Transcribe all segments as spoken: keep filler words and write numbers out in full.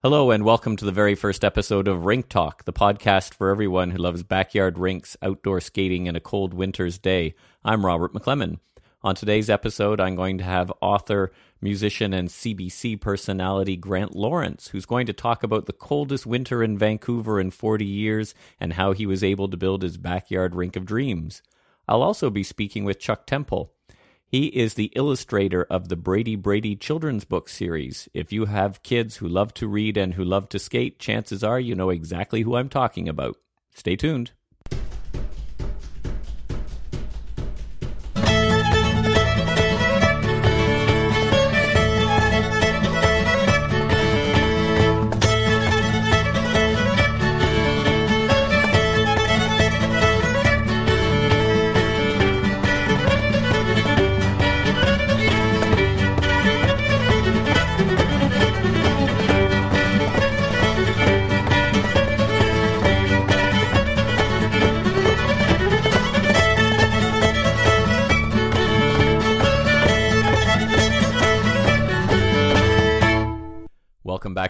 Hello and welcome to the very first episode of Rink Talk, the podcast for everyone who loves backyard rinks, outdoor skating, and a cold winter's day. I'm Robert McLemon. On today's episode, I'm going to have author, musician, and C B C personality Grant Lawrence, who's going to talk about the coldest winter in Vancouver in forty years and how he was able to build his backyard rink of dreams. I'll also be speaking with Chuck Temple. He is the illustrator of the Brady Brady children's book series. If you have kids who love to read and who love to skate, chances are you know exactly who I'm talking about. Stay tuned.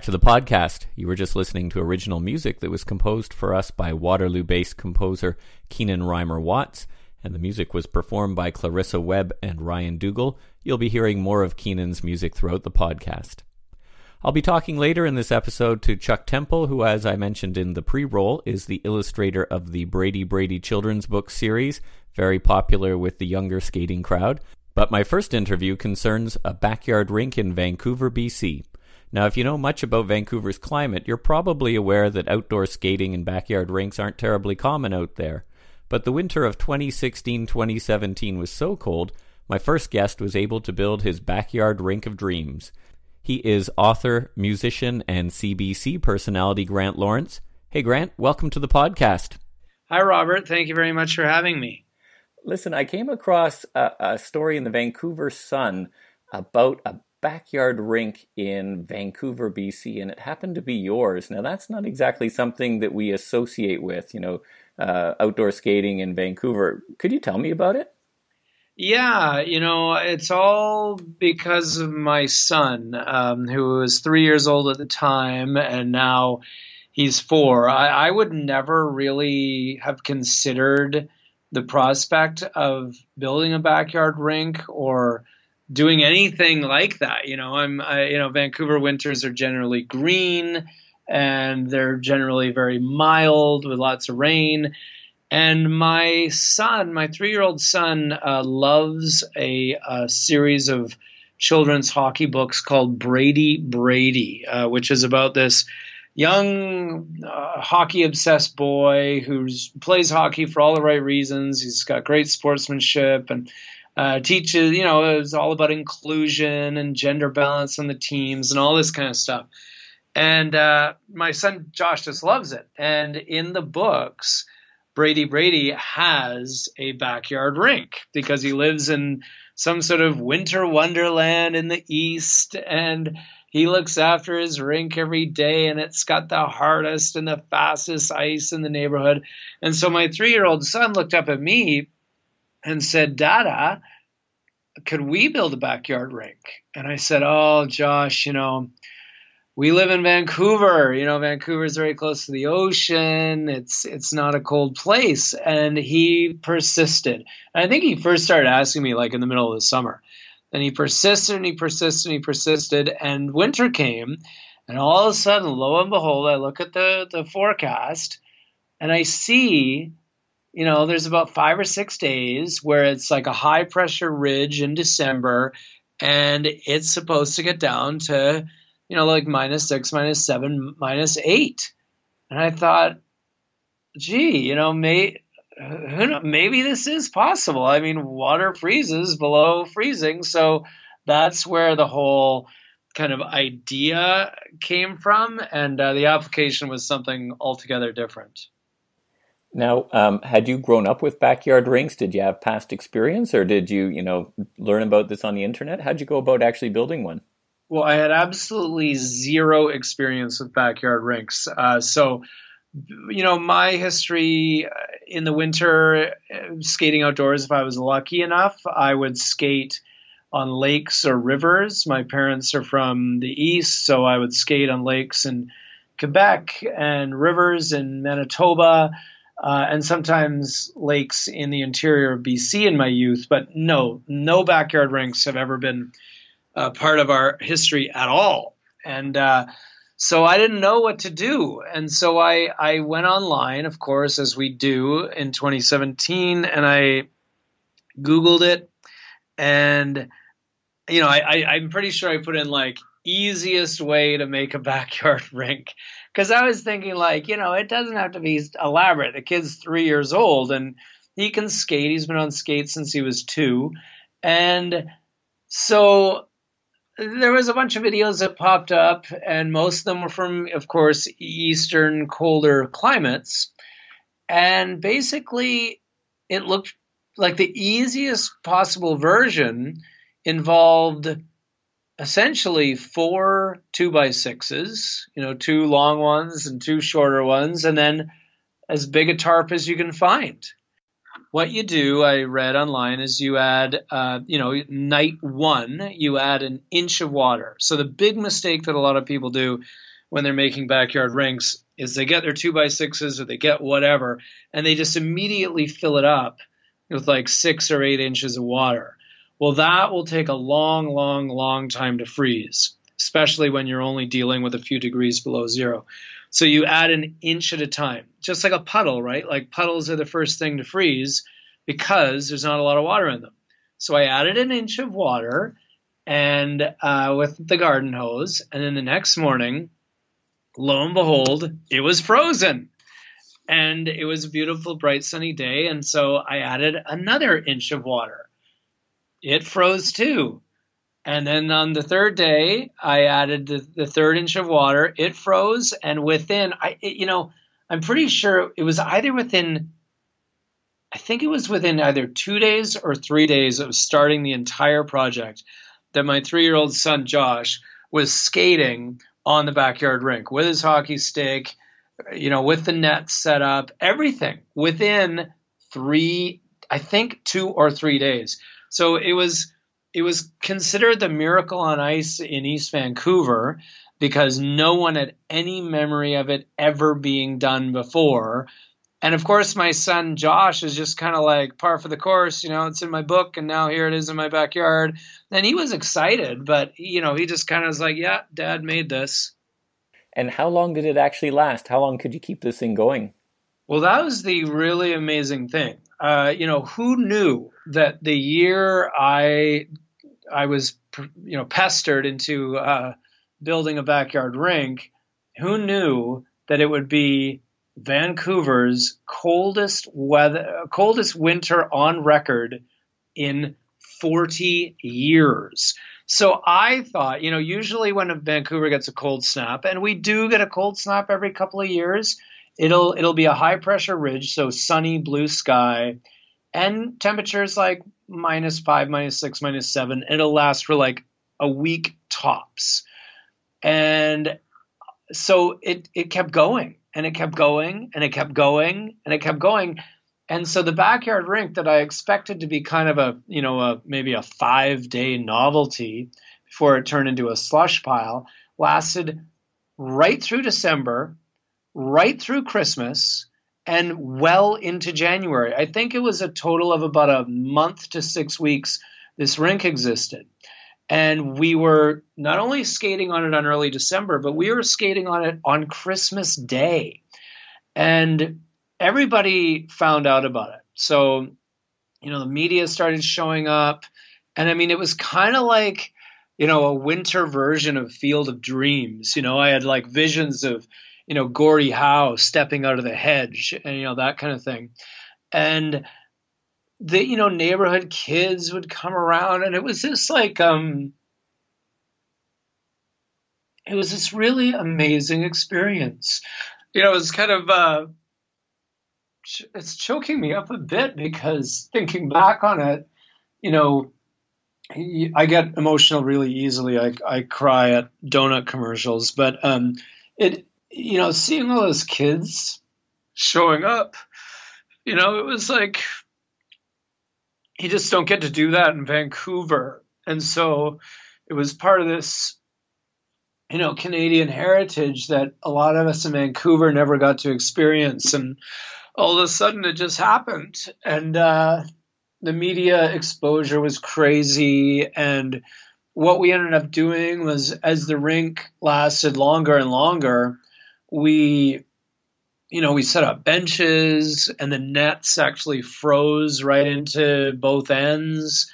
To the podcast. You were just listening to original music that was composed for us by Waterloo-based composer Keenan Reimer-Watts, and the music was performed by Clarissa Webb and Ryan Dougal. You'll be hearing more of Keenan's music throughout the podcast. I'll be talking later in this episode to Chuck Temple, who, as I mentioned in the pre-roll, is the illustrator of the Brady Brady children's book series, very popular with the younger skating crowd. But my first interview concerns a backyard rink in Vancouver, B C. Now, if you know much about Vancouver's climate, you're probably aware that outdoor skating and backyard rinks aren't terribly common out there. But the winter of twenty sixteen twenty seventeen was so cold, my first guest was able to build his backyard rink of dreams. He is author, musician, and C B C personality Grant Lawrence. Hey, Grant, welcome to the podcast. Hi, Robert. Thank you very much for having me. Listen, I came across a, a story in the Vancouver Sun about a backyard rink in Vancouver, B C, and it happened to be yours. Now, that's not exactly something that we associate with, you know, uh, outdoor skating in Vancouver. Could you tell me about it? Yeah, you know, it's all because of my son, um, who was three years old at the time, and now he's four. I, I would never really have considered the prospect of building a backyard rink or doing anything like that. You know, I'm, I, you know, Vancouver winters are generally green and they're generally very mild with lots of rain. And my son, my three-year-old son, uh, loves a, a series of children's hockey books called Brady Brady, uh, which is about this young uh, hockey-obsessed boy who plays hockey for all the right reasons. He's got great sportsmanship and Uh, teaches, you know, it's all about inclusion and gender balance on the teams and all this kind of stuff. And uh, my son Josh just loves it. And in the books, Brady Brady has a backyard rink because he lives in some sort of winter wonderland in the east, and he looks after his rink every day, and it's got the hardest and the fastest ice in the neighborhood. And so my three-year-old son looked up at me and said, "Dada, could we build a backyard rink?" And I said, "Oh, Josh, you know, we live in Vancouver. You know, Vancouver's very close to the ocean. It's it's not a cold place." And he persisted. And I think he first started asking me like in the middle of the summer. And he persisted and he persisted and he persisted. And winter came, and all of a sudden, lo and behold, I look at the, the forecast and I see, you know, there's about five or six days where it's like a high pressure ridge in December, and it's supposed to get down to, you know, like minus six, minus seven, minus eight. And I thought, gee, you know, may, who know, maybe this is possible. I mean, water freezes below freezing. So that's where the whole kind of idea came from. And uh, the application was something altogether different. Now, um, had you grown up with backyard rinks? Did you have past experience, or did you, you know, learn about this on the internet? How'd you go about actually building one? Well, I had absolutely zero experience with backyard rinks. Uh, so, you know, my history in the winter, skating outdoors, if I was lucky enough, I would skate on lakes or rivers. My parents are from the east, so I would skate on lakes in Quebec and rivers in Manitoba, uh, and sometimes lakes in the interior of B C in my youth. But no, no backyard rinks have ever been uh, part of our history at all. And uh, so I didn't know what to do. And so I, I went online, of course, as we do in twenty seventeen, and I Googled it. And, you know, I, I, I'm pretty sure I put in like easiest way to make a backyard rink, because I was thinking like, you know, it doesn't have to be elaborate. The kid's three years old and he can skate. He's been on skates since he was two. And so there was a bunch of videos that popped up, and most of them were from, of course, eastern colder climates. And basically it looked like the easiest possible version involved essentially four two by sixes, you know, two long ones and two shorter ones, and then as big a tarp as you can find. What you do, I read online, is you add, uh, you know, night one, you add an inch of water. So the big mistake that a lot of people do when they're making backyard rinks is they get their two by sixes or they get whatever, and they just immediately fill it up with like six or eight inches of water. Well, that will take a long, long, long time to freeze, especially when you're only dealing with a few degrees below zero. So you add an inch at a time, just like a puddle, right? Like puddles are the first thing to freeze because there's not a lot of water in them. So I added an inch of water and uh, with the garden hose. And then the next morning, lo and behold, it was frozen. And it was a beautiful, bright, sunny day, and so I added another inch of water. It froze too. And then on the third day, I added the, the third inch of water. It froze, and within, I, it, you know, I'm pretty sure it was either within, I think it was within either two days or three days of starting the entire project that my three-year-old son, Josh, was skating on the backyard rink with his hockey stick, you know, with the net set up, everything within three, I think two or three days. So it was, it was considered the miracle on ice in East Vancouver because no one had any memory of it ever being done before. And of course, my son, Josh, is just kind of like par for the course, you know, it's in my book and now here it is in my backyard. And he was excited, but you know, he just kind of was like, yeah, Dad made this. And how long did it actually last? How long could you keep this thing going? Well, that was the really amazing thing. Uh, you know, who knew that the year I I was, you know, pestered into uh, building a backyard rink, who knew that it would be Vancouver's coldest weather, coldest winter on record in forty years? So I thought, you know, usually when Vancouver gets a cold snap, and we do get a cold snap every couple of years, it'll it'll be a high pressure ridge, so sunny, blue sky, and temperatures like minus five, minus six, minus seven. It'll last for like a week tops. And so it it kept going, and it kept going, and it kept going, and it kept going. And so the backyard rink that I expected to be kind of a, you know, a, maybe a five-day novelty before it turned into a slush pile lasted right through December, right through Christmas, and well into January. I think it was a total of about a month to six weeks this rink existed. And we were not only skating on it on early December, but we were skating on it on Christmas Day. And everybody found out about it. So, you know, the media started showing up. And I mean, it was kind of like, you know, a winter version of Field of Dreams. You know, I had like visions of, you know, Gordie Howe stepping out of the hedge and, you know, that kind of thing. And the, you know, neighborhood kids would come around, and it was just like, um, it was this really amazing experience. You know, it was kind of, uh, it's choking me up a bit because thinking back on it, you know, I get emotional really easily. I, I cry at donut commercials, but um, it, you know, seeing all those kids showing up, you know, it was like, you just don't get to do that in Vancouver. And so it was part of this, you know, Canadian heritage that a lot of us in Vancouver never got to experience. And all of a sudden it just happened. And uh, the media exposure was crazy. And what we ended up doing was, as the rink lasted longer and longer, we, you know, we set up benches, and the nets actually froze right into both ends.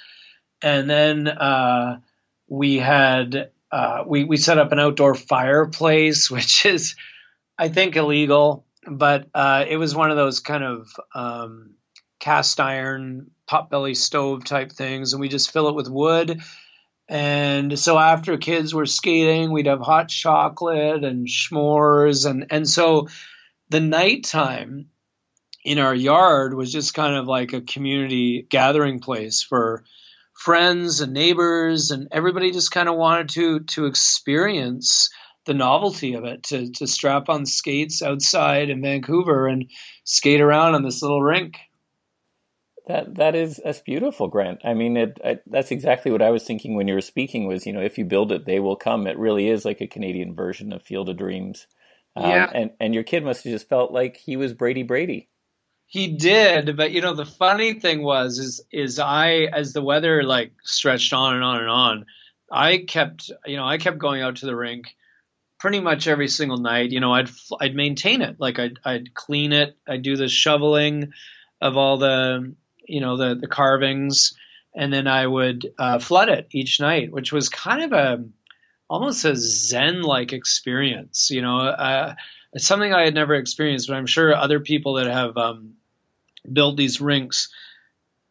And then uh, we had uh, we we set up an outdoor fireplace, which is, I think, illegal. But uh, it was one of those kind of um, cast iron potbelly stove type things, and we just fill it with wood. And so after kids were skating, we'd have hot chocolate and s'mores, and and so the nighttime in our yard was just kind of like a community gathering place for friends and neighbors, and everybody just kind of wanted to to experience the novelty of it, to to strap on skates outside in Vancouver and skate around on this little rink. That that is that's beautiful, Grant. I mean, it, I, that's exactly what I was thinking when you were speaking. Was, you know, if you build it, they will come. It really is like a Canadian version of Field of Dreams. Um, yeah. And and your kid must have just felt like he was Brady Brady. He did, but you know, the funny thing was is is I, as the weather like stretched on and on and on, I kept you know I kept going out to the rink pretty much every single night. You know, I'd I'd maintain it, like I'd I'd clean it, I'd do the shoveling of all the you know, the, the carvings, and then I would uh, flood it each night, which was kind of a, almost a Zen-like experience, you know, uh, it's something I had never experienced, but I'm sure other people that have um, built these rinks,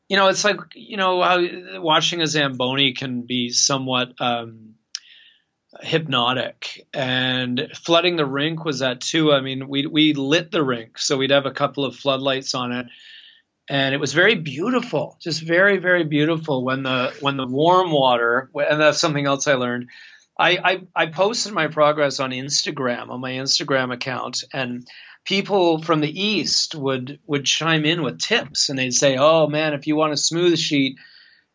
you know, it's like, you know, how watching a Zamboni can be somewhat um, hypnotic, and flooding the rink was that too. I mean, we, we lit the rink, so we'd have a couple of floodlights on it. And it was very beautiful, just very, very beautiful when the when the warm water, and that's something else I learned. I, I, I posted my progress on Instagram, on my Instagram account, and people from the East would, would chime in with tips, and they'd say, oh, man, if you want a smooth sheet,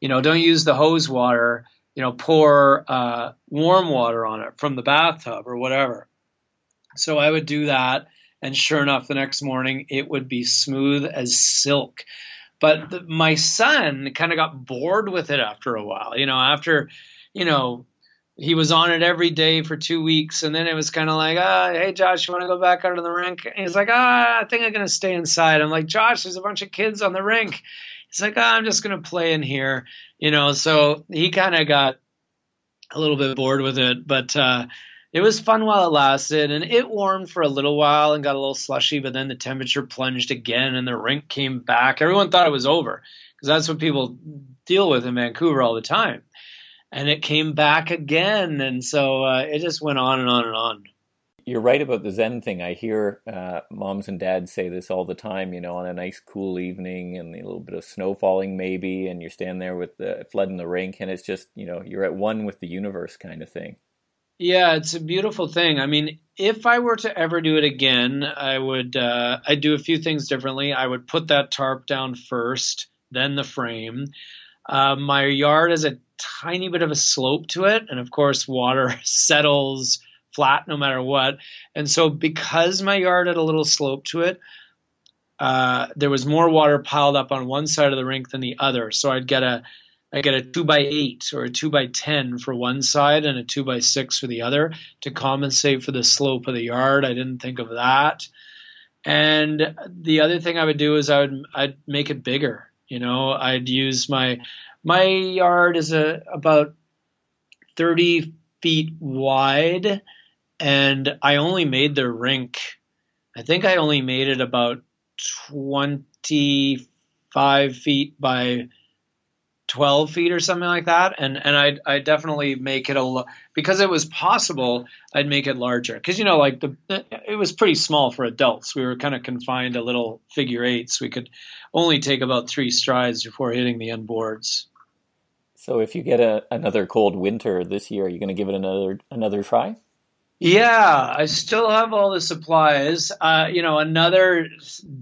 you know, don't use the hose water, you know, pour uh, warm water on it from the bathtub or whatever. So I would do that. And sure enough, the next morning, it would be smooth as silk. But the, my son kind of got bored with it after a while. You know, after, you know, he was on it every day for two weeks. And then it was kind of like, oh, hey, Josh, you want to go back out to the rink? And he's like, ah, oh, I think I'm going to stay inside. I'm like, Josh, there's a bunch of kids on the rink. He's like, oh, I'm just going to play in here. You know, so he kind of got a little bit bored with it. But, uh, it was fun while it lasted, and it warmed for a little while and got a little slushy, but then the temperature plunged again and the rink came back. Everyone thought it was over because that's what people deal with in Vancouver all the time. And it came back again, and so uh, it just went on and on and on. You're right about the Zen thing. I hear uh, moms and dads say this all the time, you know, on a nice cool evening and a little bit of snow falling maybe, and you're standing there with the flood in the rink, and it's just, you know, you're at one with the universe kind of thing. Yeah, it's a beautiful thing. I mean, if I were to ever do it again, I would uh, I'd do a few things differently. I would put that tarp down first, then the frame. Uh, my yard has a tiny bit of a slope to it. And of course, water settles flat no matter what. And so because my yard had a little slope to it, uh, there was more water piled up on one side of the rink than the other. So I'd get a I get a two by eight or a two by ten for one side and a two by six for the other to compensate for the slope of the yard. I didn't think of that. And the other thing I would do is I would I'd make it bigger. You know, I'd use my my yard is a, about thirty feet wide, and I only made the rink. I think I only made it about twenty-five feet by twelve feet or something like that. And, and I'd, I'd definitely make it a, because it was possible, I'd make it larger. Cause you know, like the, it was pretty small for adults. We were kind of confined to little figure eights. We could only take about three strides before hitting the end boards. So if you get a, another cold winter this year, are you going to give it another, another try? Yeah, I still have all the supplies. Uh, you know, another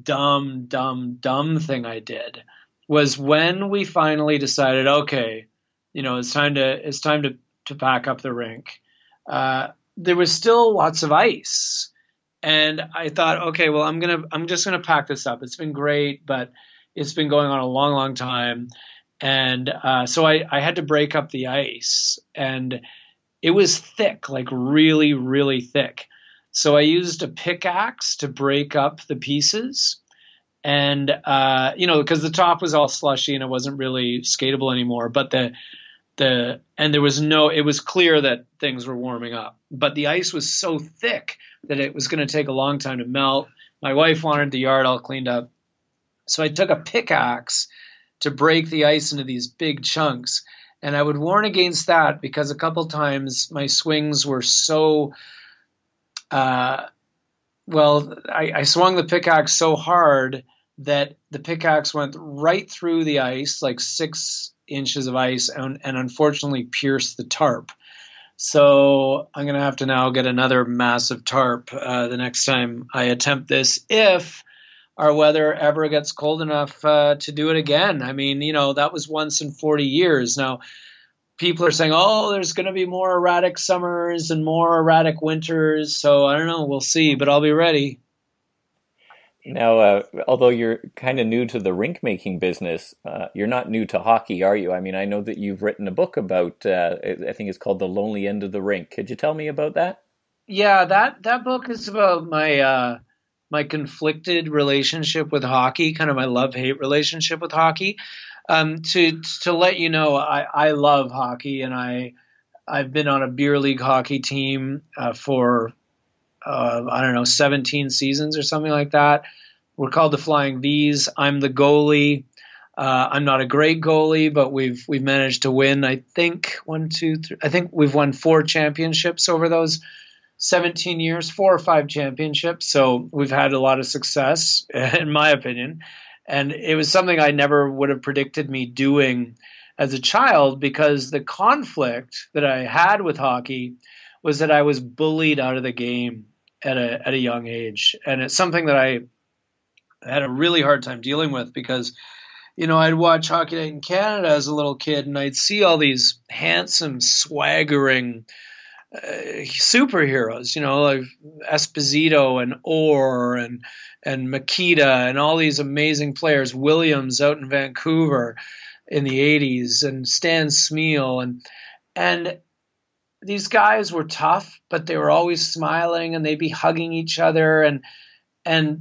dumb, dumb, dumb thing I did was when we finally decided, okay, you know, it's time to it's time to to pack up the rink. Uh, there was still lots of ice, and I thought, okay, well, I'm gonna I'm just gonna pack this up. It's been great, but it's been going on a long, long time, and uh, so I I had to break up the ice, and it was thick, like really, really thick. So I used a pickaxe to break up the pieces. And, uh, you know, because the top was all slushy and it wasn't really skatable anymore. But the, the, and there was no, it was clear that things were warming up. But the ice was so thick that it was going to take a long time to melt. My wife wanted the yard all cleaned up. So I took a pickaxe to break the ice into these big chunks. And I would warn against that because a couple times my swings were so, uh, well, I, I swung the pickaxe so hard that the pickaxe went right through the ice, like six inches of ice, and, and unfortunately pierced the tarp. So I'm going to have to now get another massive tarp uh, the next time I attempt this, if our weather ever gets cold enough uh, to do it again. I mean, you know, that was once in forty years. Now, people are saying, oh, there's going to be more erratic summers and more erratic winters. So I don't know. We'll see, but I'll be ready. Now, uh, although you're kind of new to the rink making business, uh, you're not new to hockey, are you? I mean, I know that you've written a book about, uh, I think it's called The Lonely End of the Rink. Could you tell me about that? Yeah, that, that book is about my, uh, my conflicted relationship with hockey, kind of my love-hate relationship with hockey. Um, to to let you know, I, I love hockey, and I I've been on a beer league hockey team uh, for uh, I don't know seventeen seasons or something like that. We're called the Flying V's. I'm the goalie. Uh, I'm not a great goalie, but we've we've managed to win. I think one, two, three. I think we've won four championships over those seventeen years, four or five championships. So we've had a lot of success, in my opinion. And it was something I never would have predicted me doing as a child, because the conflict that I had with hockey was that I was bullied out of the game at a at a young age. And it's something that I had a really hard time dealing with because, you know, I'd watch Hockey Night in Canada as a little kid, and I'd see all these handsome, swaggering Uh, superheroes, you know, like Esposito and Orr and and Makita and all these amazing players, Williams out in Vancouver in the eighties, and Stan Smeal, and and these guys were tough, but they were always smiling, and they'd be hugging each other, and and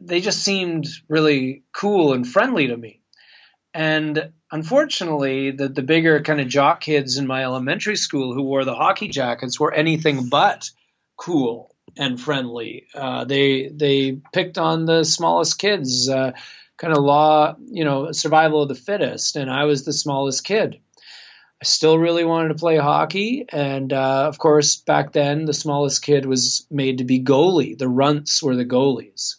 they just seemed really cool and friendly to me. And unfortunately, the, the bigger kind of jock kids in my elementary school who wore the hockey jackets were anything but cool and friendly. Uh, they they picked on the smallest kids, uh, kind of law, you know, survival of the fittest, and I was the smallest kid. I still really wanted to play hockey, and uh, of course, back then, the smallest kid was made to be goalie. The runts were the goalies.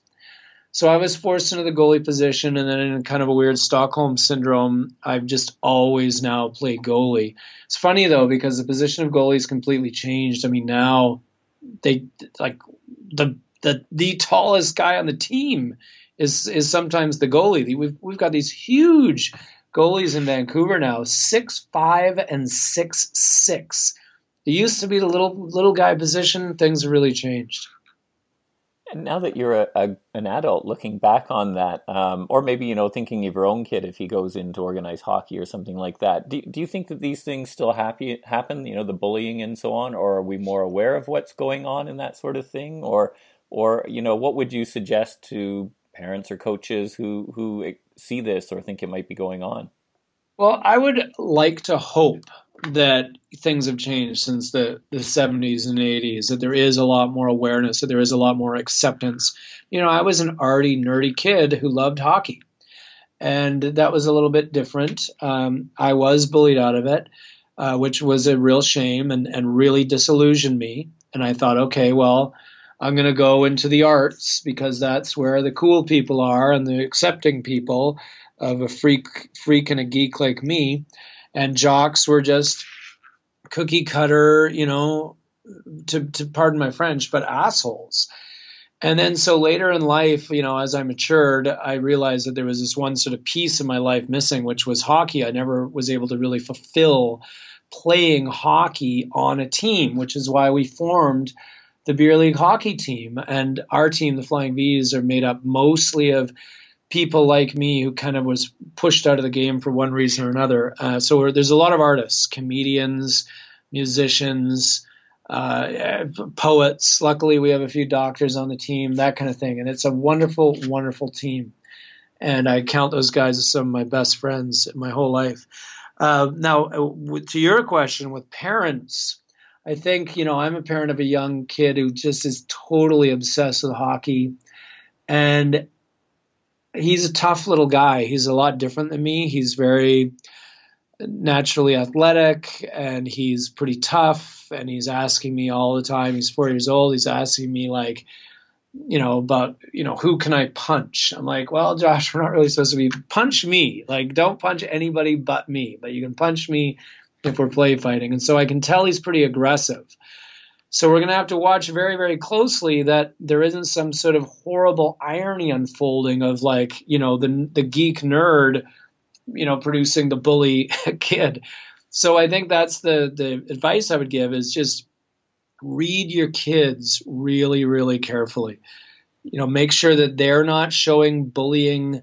So I was forced into the goalie position, and then in kind of a weird Stockholm syndrome, I've just always now played goalie. It's funny, though, because the position of goalie is completely changed. I mean, now they like the the the tallest guy on the team is is sometimes the goalie. We've we've got these huge goalies in Vancouver now, six five and six six. It used to be the little little guy position. Things have really changed. And now that you're a, a an adult, looking back on that, um, or maybe, you know, thinking of your own kid if he goes into organized hockey or something like that, do do you think that these things still happy, happen? You know, the bullying and so on, or are we more aware of what's going on and that sort of thing, or or you know, what would you suggest to parents or coaches who who see this or think it might be going on? Well, I would like to hope that things have changed since the, the seventies and eighties, that there is a lot more awareness, that there is a lot more acceptance. You know, I was an arty, nerdy kid who loved hockey, and that was a little bit different. Um, I was bullied out of it, uh, which was a real shame and, and really disillusioned me. And I thought, okay, well, I'm going to go into the arts because that's where the cool people are and the accepting people of a freak, freak and a geek like me. And jocks were just cookie cutter, you know, to, to pardon my French, but assholes. And then so later in life, you know, as I matured, I realized that there was this one sort of piece of my life missing, which was hockey. I never was able to really fulfill playing hockey on a team, which is why we formed the beer league hockey team. And our team, the Flying V's, are made up mostly of people like me who kind of was pushed out of the game for one reason or another. Uh, so we're, there's a lot of artists, comedians, musicians, uh, poets. Luckily, we have a few doctors on the team, that kind of thing. And it's a wonderful, wonderful team. And I count those guys as some of my best friends my whole life. Uh, now, to your question with parents, I think, you know, I'm a parent of a young kid who just is totally obsessed with hockey. And he's a tough little guy. He's a lot different than me. He's very naturally athletic, and he's pretty tough, and he's asking me all the time. He's four years old. He's asking me, like, you know, about, you know, who can I punch? I'm like, well, Josh, we're not really supposed to be punch me. Like, don't punch anybody but me, but you can punch me if we're play fighting. And so I can tell he's pretty aggressive. So we're going to have to watch very, very closely that there isn't some sort of horrible irony unfolding of, like, you know, the the geek nerd, you know, producing the bully kid. So I think that's the, the advice I would give is just read your kids really, really carefully. You know, make sure that they're not showing bullying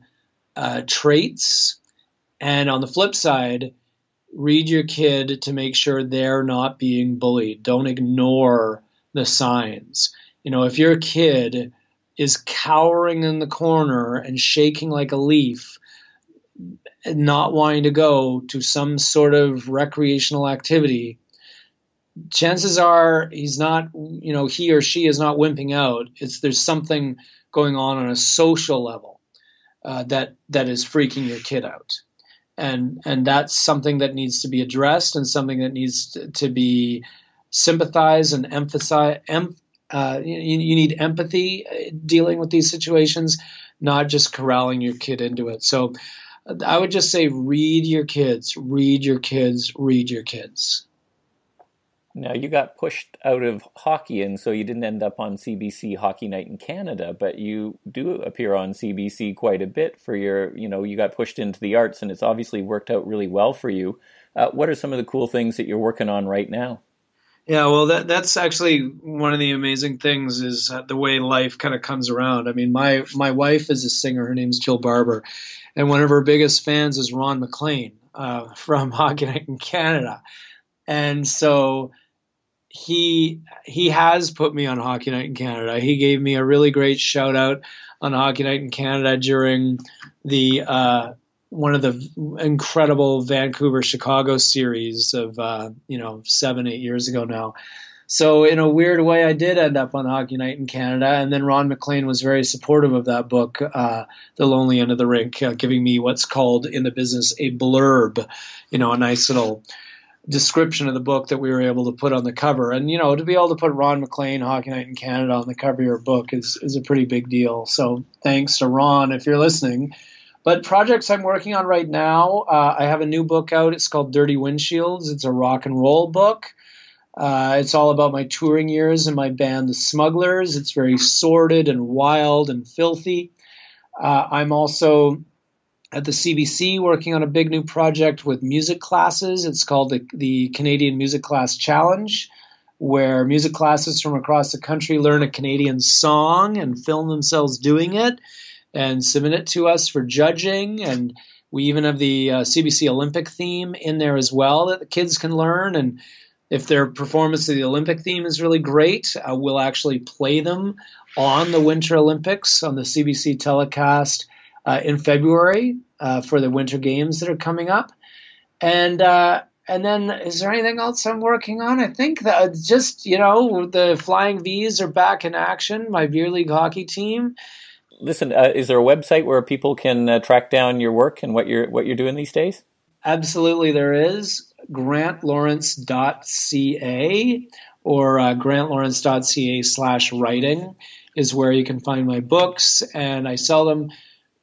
uh, traits. And on the flip side, read your kid to make sure they're not being bullied. Don't ignore the signs. You know, if your kid is cowering in the corner and shaking like a leaf, not wanting to go to some sort of recreational activity, chances are he's not, you know, he or she is not wimping out. It's there's something going on on a social level uh, that that is freaking your kid out. And and that's something that needs to be addressed and something that needs to, to be sympathized and emphasized. Em, uh, you, you need empathy dealing with these situations, not just corralling your kid into it. So I would just say read your kids, read your kids, read your kids. Now, you got pushed out of hockey, and so you didn't end up on C B C Hockey Night in Canada, but you do appear on C B C quite a bit for your, you know, you got pushed into the arts, and it's obviously worked out really well for you. Uh, what are some of the cool things that you're working on right now? Yeah, well, that, that's actually one of the amazing things is the way life kind of comes around. I mean, my, my wife is a singer. Her name's Jill Barber, and one of her biggest fans is Ron McLean uh, from Hockey Night in Canada. And so He he has put me on Hockey Night in Canada. He gave me a really great shout out on Hockey Night in Canada during the uh, one of the incredible Vancouver Chicago series of uh, you know seven eight years ago now. So in a weird way, I did end up on Hockey Night in Canada, and then Ron McLean was very supportive of that book, uh, The Lonely End of the Rink, uh, giving me what's called in the business a blurb, you know, a nice little description of the book that we were able to put on the cover. And, you know, to be able to put Ron McLean, Hockey Night in Canada on the cover of your book is, is a pretty big deal. So thanks to Ron, if you're listening. But projects I'm working on right now, uh, I have a new book out. It's called Dirty Windshields. It's a rock and roll book. Uh, it's all about my touring years and my band, the Smugglers. It's very sordid and wild and filthy. Uh, I'm also at the C B C working on a big new project with music classes. It's called the, the Canadian Music Class Challenge, where music classes from across the country learn a Canadian song and film themselves doing it and submit it to us for judging. And we even have the uh, C B C Olympic theme in there as well that the kids can learn. And if their performance of the Olympic theme is really great, uh, we'll actually play them on the Winter Olympics on the C B C telecast Uh, in February uh, for the Winter Games that are coming up. And uh, and then is there anything else I'm working on? I think that just, you know, the Flying V's are back in action, my beer league hockey team. Listen, uh, is there a website where people can uh, track down your work and what you're, what you're doing these days? Absolutely there is. Grant Lawrence dot C A or uh, Grant Lawrence dot C A slash writing is where you can find my books, and I sell them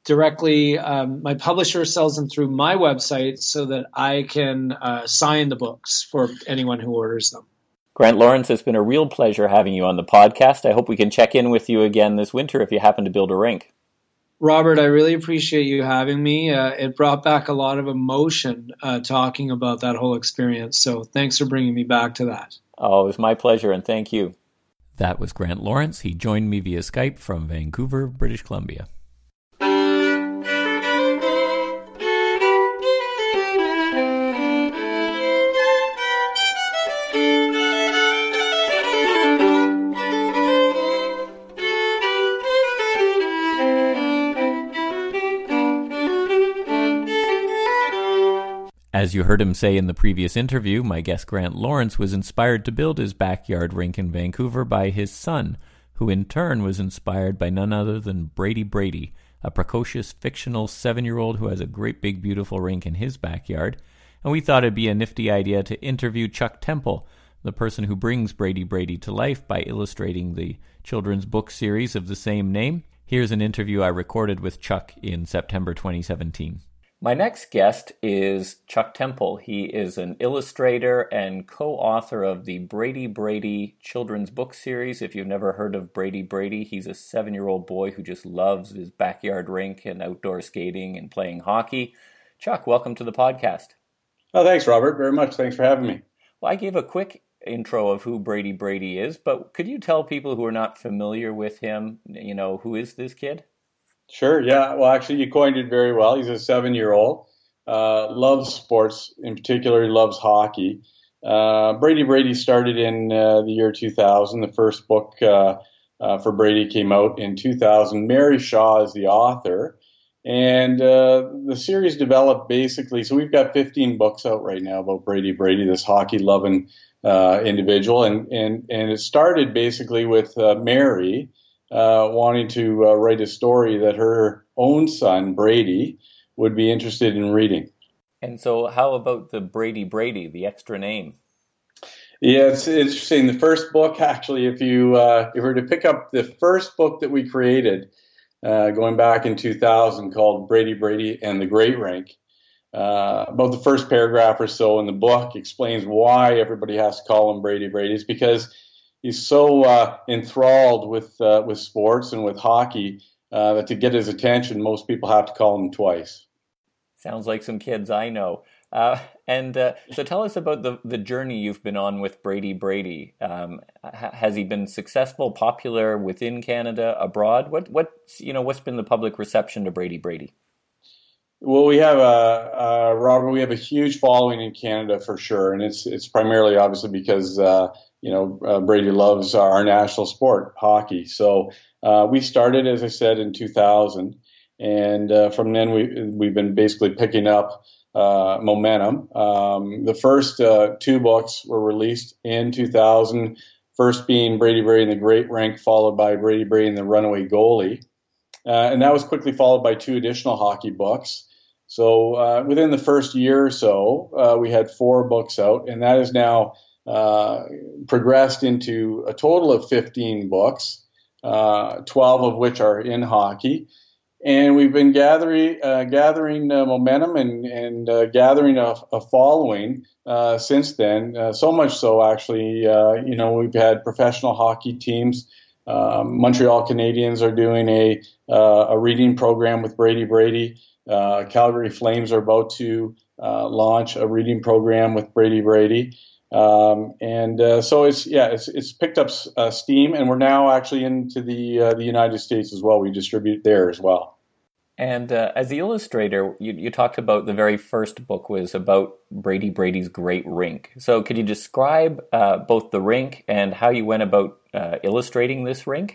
directly. Um, my publisher sells them through my website so that I can uh, sign the books for anyone who orders them. Grant Lawrence, it's been a real pleasure having you on the podcast. I hope we can check in with you again this winter if you happen to build a rink. Robert, I really appreciate you having me. Uh, it brought back a lot of emotion uh, talking about that whole experience. So thanks for bringing me back to that. Oh, it was my pleasure, and thank you. That was Grant Lawrence. He joined me via Skype from Vancouver, British Columbia. As you heard him say in the previous interview, my guest Grant Lawrence was inspired to build his backyard rink in Vancouver by his son, who in turn was inspired by none other than Brady Brady, a precocious fictional seven-year-old who has a great big beautiful rink in his backyard. And we thought it'd be a nifty idea to interview Chuck Temple, the person who brings Brady Brady to life by illustrating the children's book series of the same name. Here's an interview I recorded with Chuck in September twenty seventeen. My next guest is Chuck Temple. He is an illustrator and co-author of the Brady Brady children's book series. If you've never heard of Brady Brady, he's a seven-year-old boy who just loves his backyard rink and outdoor skating and playing hockey. Chuck, welcome to the podcast. Oh, thanks, Robert, very much. Thanks for having me. Well, I gave a quick intro of who Brady Brady is, but could you tell people who are not familiar with him, you know, who is this kid? Sure, yeah. Well, actually, you coined it very well. He's a seven-year-old, uh, loves sports, in particular, he loves hockey. Uh, Brady Brady started in uh, the year two thousand. The first book uh, uh, for Brady came out in two thousand. Mary Shaw is the author, and uh, the series developed basically, so we've got fifteen books out right now about Brady Brady, this hockey-loving uh, individual, and, and, and it started basically with uh, Mary, Uh, wanting to uh, write a story that her own son, Brady, would be interested in reading. And so how about the Brady Brady, the extra name? Yeah, it's interesting. The first book, actually, if you uh, if you were to pick up the first book that we created, uh, going back in two thousand, called Brady Brady and the Great Rank, uh, about the first paragraph or so in the book explains why everybody has to call him Brady Brady. It's because he's so uh, enthralled with uh, with sports and with hockey uh, that to get his attention, most people have to call him twice. Sounds like some kids I know. Uh, and uh, so tell us about the, the journey you've been on with Brady Brady. Um, ha- has he been successful, popular within Canada, abroad? What what you know? What's been the public reception to Brady Brady? Well, we have a uh, Robert. We have a huge following in Canada for sure, and it's it's primarily obviously because Uh, You know, uh, Brady loves our national sport, hockey. So uh, we started, as I said, in two thousand, and uh, from then we we've been basically picking up uh, momentum. Um, the first uh, two books were released in two thousand. First being Brady Brady and the Great Rank, followed by Brady Brady and the Runaway Goalie, uh, and that was quickly followed by two additional hockey books. So uh, within the first year or so, uh, we had four books out, and that is now Uh, progressed into a total of fifteen books, uh, twelve of which are in hockey. And we've been gathering uh, gathering uh, momentum and, and uh, gathering a, a following uh, since then, uh, so much so actually, uh, you know, we've had professional hockey teams. Um, Montreal Canadiens are doing a, uh, a reading program with Brady Brady. Uh, Calgary Flames are about to uh, launch a reading program with Brady Brady. Um, and uh, so it's yeah it's it's picked up uh, steam, and we're now actually into the uh, the United States as well. We distribute there as well. And uh, as the illustrator, you, you talked about the very first book was about Brady Brady's Great Rink. So could you describe uh, both the rink and how you went about uh, illustrating this rink?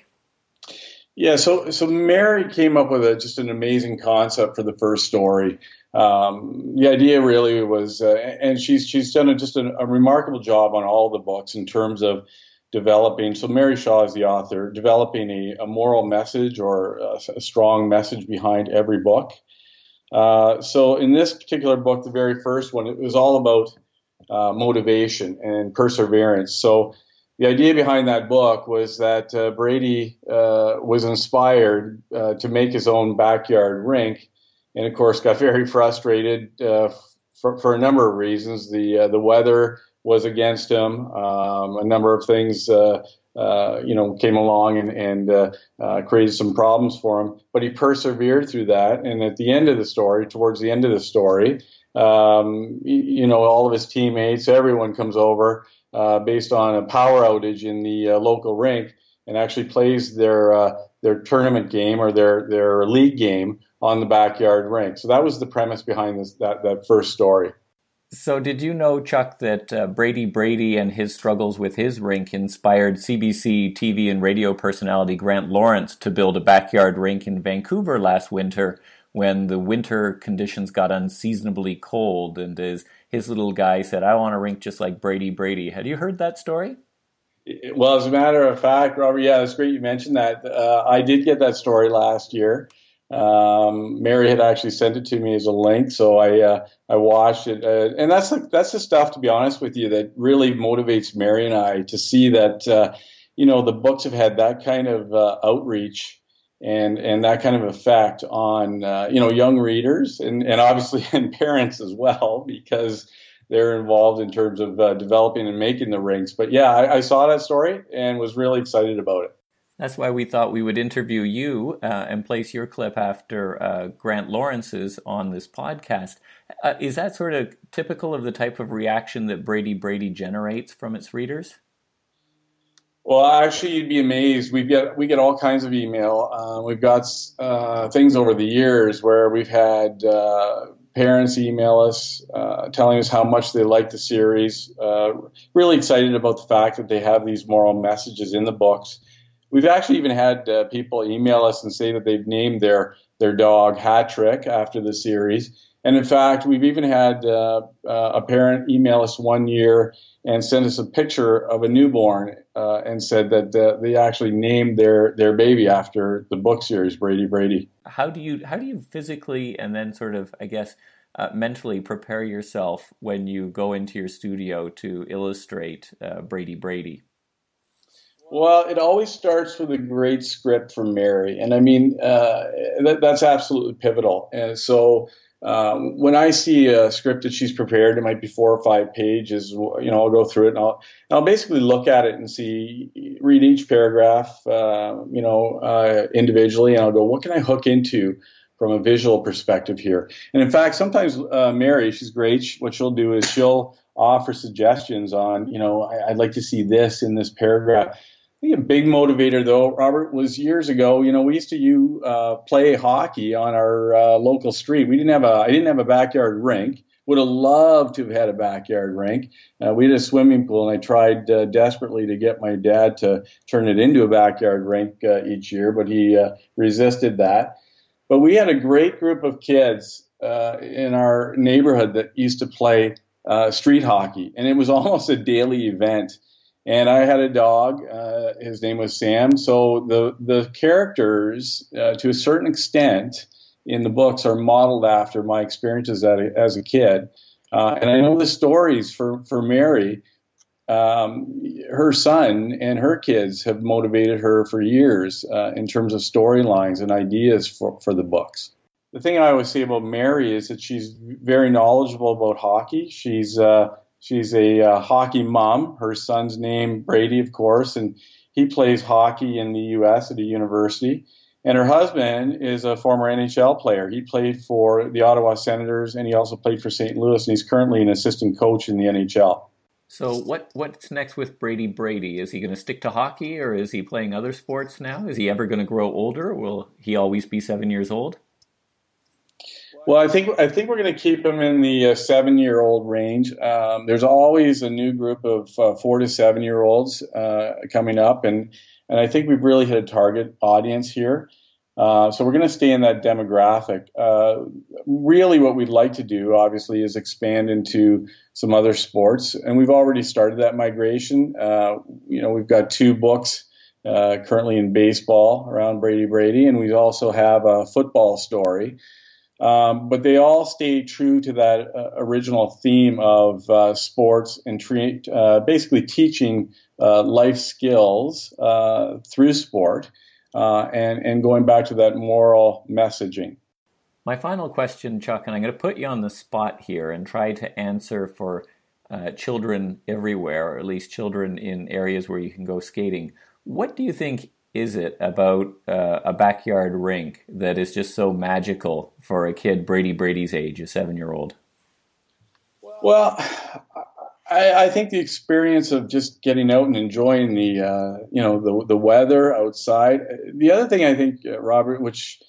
Yeah, so so Mary came up with a, just an amazing concept for the first story. Um, the idea really was, uh, and she's she's done a, just a, a remarkable job on all the books in terms of developing. So Mary Shaw is the author, developing a, a moral message or a, a strong message behind every book. Uh, so in this particular book, the very first one, it was all about uh, motivation and perseverance. So the idea behind that book was that uh, Brady uh, was inspired uh, to make his own backyard rink. And of course, got very frustrated uh, for, for a number of reasons. The uh, the weather was against him. Um, a number of things, uh, uh, you know, came along and, and uh, uh, created some problems for him. But he persevered through that. And at the end of the story, towards the end of the story, um, you, you know, all of his teammates, everyone comes over uh, based on a power outage in the uh, local rink and actually plays their uh, their tournament game or their, their league game on the backyard rink. So that was the premise behind this that, that first story. So did you know, Chuck, that uh, Brady Brady and his struggles with his rink inspired C B C T V and radio personality Grant Lawrence to build a backyard rink in Vancouver last winter when the winter conditions got unseasonably cold, and his, his little guy said, "I want a rink just like Brady Brady." Had you heard that story? Well, as a matter of fact, Robert, yeah, it's great you mentioned that. Uh, I did get that story last year. Um, Mary had actually sent it to me as a link, so I uh, I watched it, uh, and that's like that's the stuff, to be honest with you, that really motivates Mary and I to see that uh, you know the books have had that kind of uh, outreach and and that kind of effect on uh, you know young readers and and obviously and parents as well, because they're involved in terms of uh, developing and making the rinks. But yeah, I, I saw that story and was really excited about it. That's why we thought we would interview you uh, and place your clip after uh, Grant Lawrence's on this podcast. Uh, is that sort of typical of the type of reaction that Brady Brady generates from its readers? Well, actually, you'd be amazed. We get we get all kinds of email. Uh, we've got uh, things over the years where we've had uh, parents email us uh, telling us how much they like the series, uh, really excited about the fact that they have these moral messages in the books. We've actually even had uh, people email us and say that they've named their, their dog Hat Trick after the series. And in fact, we've even had uh, uh, a parent email us one year and sent us a picture of a newborn uh, and said that uh, they actually named their, their baby after the book series, Brady Brady. How do you, how do you physically and then sort of, I guess, uh, mentally prepare yourself when you go into your studio to illustrate uh, Brady Brady? Well, it always starts with a great script from Mary. And I mean, uh, that, that's absolutely pivotal. And so um, when I see a script that she's prepared, it might be four or five pages, you know, I'll go through it and I'll, and I'll basically look at it and see, read each paragraph, uh, you know, uh, individually. And I'll go, what can I hook into from a visual perspective here? And in fact, sometimes uh, Mary, she's great. She, what she'll do is she'll offer suggestions on, you know, I, I'd like to see this in this paragraph. I think a big motivator, though, Robert, was years ago. You know, we used to you uh, play hockey on our uh, local street. We didn't have a, I didn't have a backyard rink. Would have loved to have had a backyard rink. Uh, we had a swimming pool, and I tried uh, desperately to get my dad to turn it into a backyard rink uh, each year, but he uh, resisted that. But we had a great group of kids uh, in our neighborhood that used to play uh, street hockey, and it was almost a daily event. And I had a dog, uh, his name was Sam. So the, the characters, uh, to a certain extent, in the books are modeled after my experiences as a, as a kid. Uh, and I know the stories for, for Mary, um, her son and her kids have motivated her for years uh, in terms of storylines and ideas for, for the books. The thing I always say about Mary is that she's very knowledgeable about hockey. She's... Uh, She's a uh, hockey mom. Her son's name, Brady, of course, and he plays hockey in the U S at a university. And her husband is a former N H L player. He played for the Ottawa Senators, and he also played for Saint Louis, and he's currently an assistant coach in the N H L. So what, what's next with Brady Brady? Is he going to stick to hockey, or is he playing other sports now? Is he ever going to grow older? Will he always be seven years old? Well, I think I think we're going to keep him in the uh, seven-year-old range. Um, there's always a new group of uh, four to seven-year-olds uh, coming up, and and I think we've really hit a target audience here. Uh, so we're going to stay in that demographic. Uh, really, what we'd like to do, obviously, is expand into some other sports, and we've already started that migration. Uh, you know, we've got two books uh, currently in baseball around Brady Brady, and we also have a football story. Um, but they all stay true to that uh, original theme of uh, sports and tre- uh, basically teaching uh, life skills uh, through sport uh, and, and going back to that moral messaging. My final question, Chuck, and I'm going to put you on the spot here and try to answer for uh, children everywhere, or at least children in areas where you can go skating. What do you think is it about uh, a backyard rink that is just so magical for a kid Brady Brady's age, a seven-year-old? Well, I, I think the experience of just getting out and enjoying the, uh, you know, the the weather outside. The other thing I think, uh, Robert, which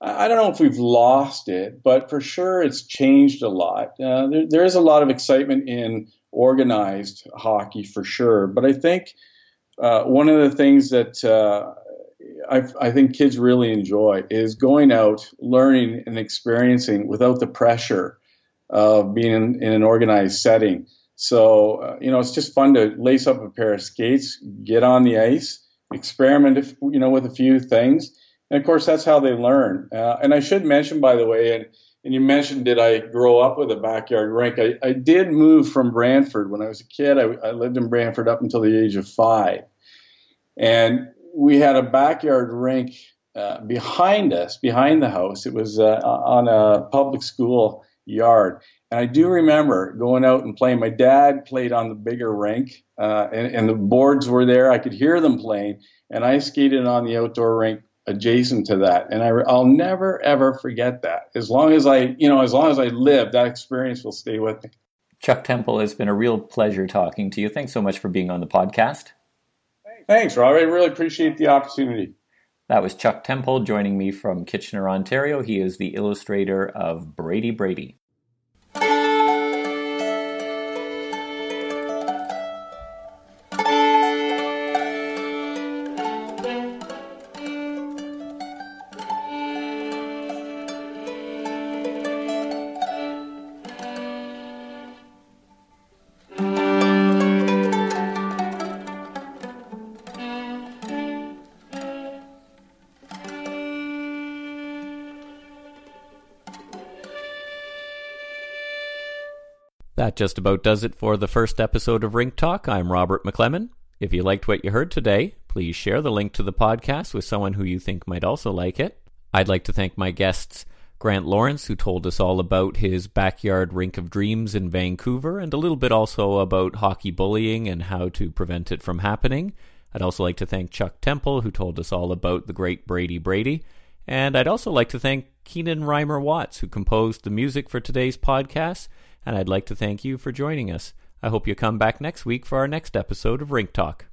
I don't know if we've lost it, but for sure it's changed a lot. Uh, there, there is a lot of excitement in organized hockey for sure, but I think uh, one of the things that uh, I, I think kids really enjoy is going out, learning, and experiencing without the pressure of being in, in an organized setting. So, uh, you know, it's just fun to lace up a pair of skates, get on the ice, experiment, if, you know, with a few things. And, of course, that's how they learn. Uh, and I should mention, by the way, and, and you mentioned, did I grow up with a backyard rink? I, I did move from Brantford when I was a kid. I, I lived in Brantford up until the age of five. And we had a backyard rink uh, behind us, behind the house. It was uh, on a public school yard. And I do remember going out and playing. My dad played on the bigger rink, uh, and, and the boards were there. I could hear them playing, and I skated on the outdoor rink adjacent to that. And I, I'll never, ever forget that. As long as I, you know, as long as I live, that experience will stay with me. Chuck Temple, it's been a real pleasure talking to you. Thanks so much for being on the podcast. Thanks, Thanks Robert. I really appreciate the opportunity. That was Chuck Temple joining me from Kitchener, Ontario. He is the illustrator of Brady Brady. That just about does it for the first episode of Rink Talk. I'm Robert McLemon. If you liked what you heard today, please share the link to the podcast with someone who you think might also like it. I'd like to thank my guests, Grant Lawrence, who told us all about his backyard rink of dreams in Vancouver, and a little bit also about hockey bullying and how to prevent it from happening. I'd also like to thank Chuck Temple, who told us all about the great Brady Brady. And I'd also like to thank Keenan Reimer-Watts, who composed the music for today's podcast. And I'd like to thank you for joining us. I hope you come back next week for our next episode of Rink Talk.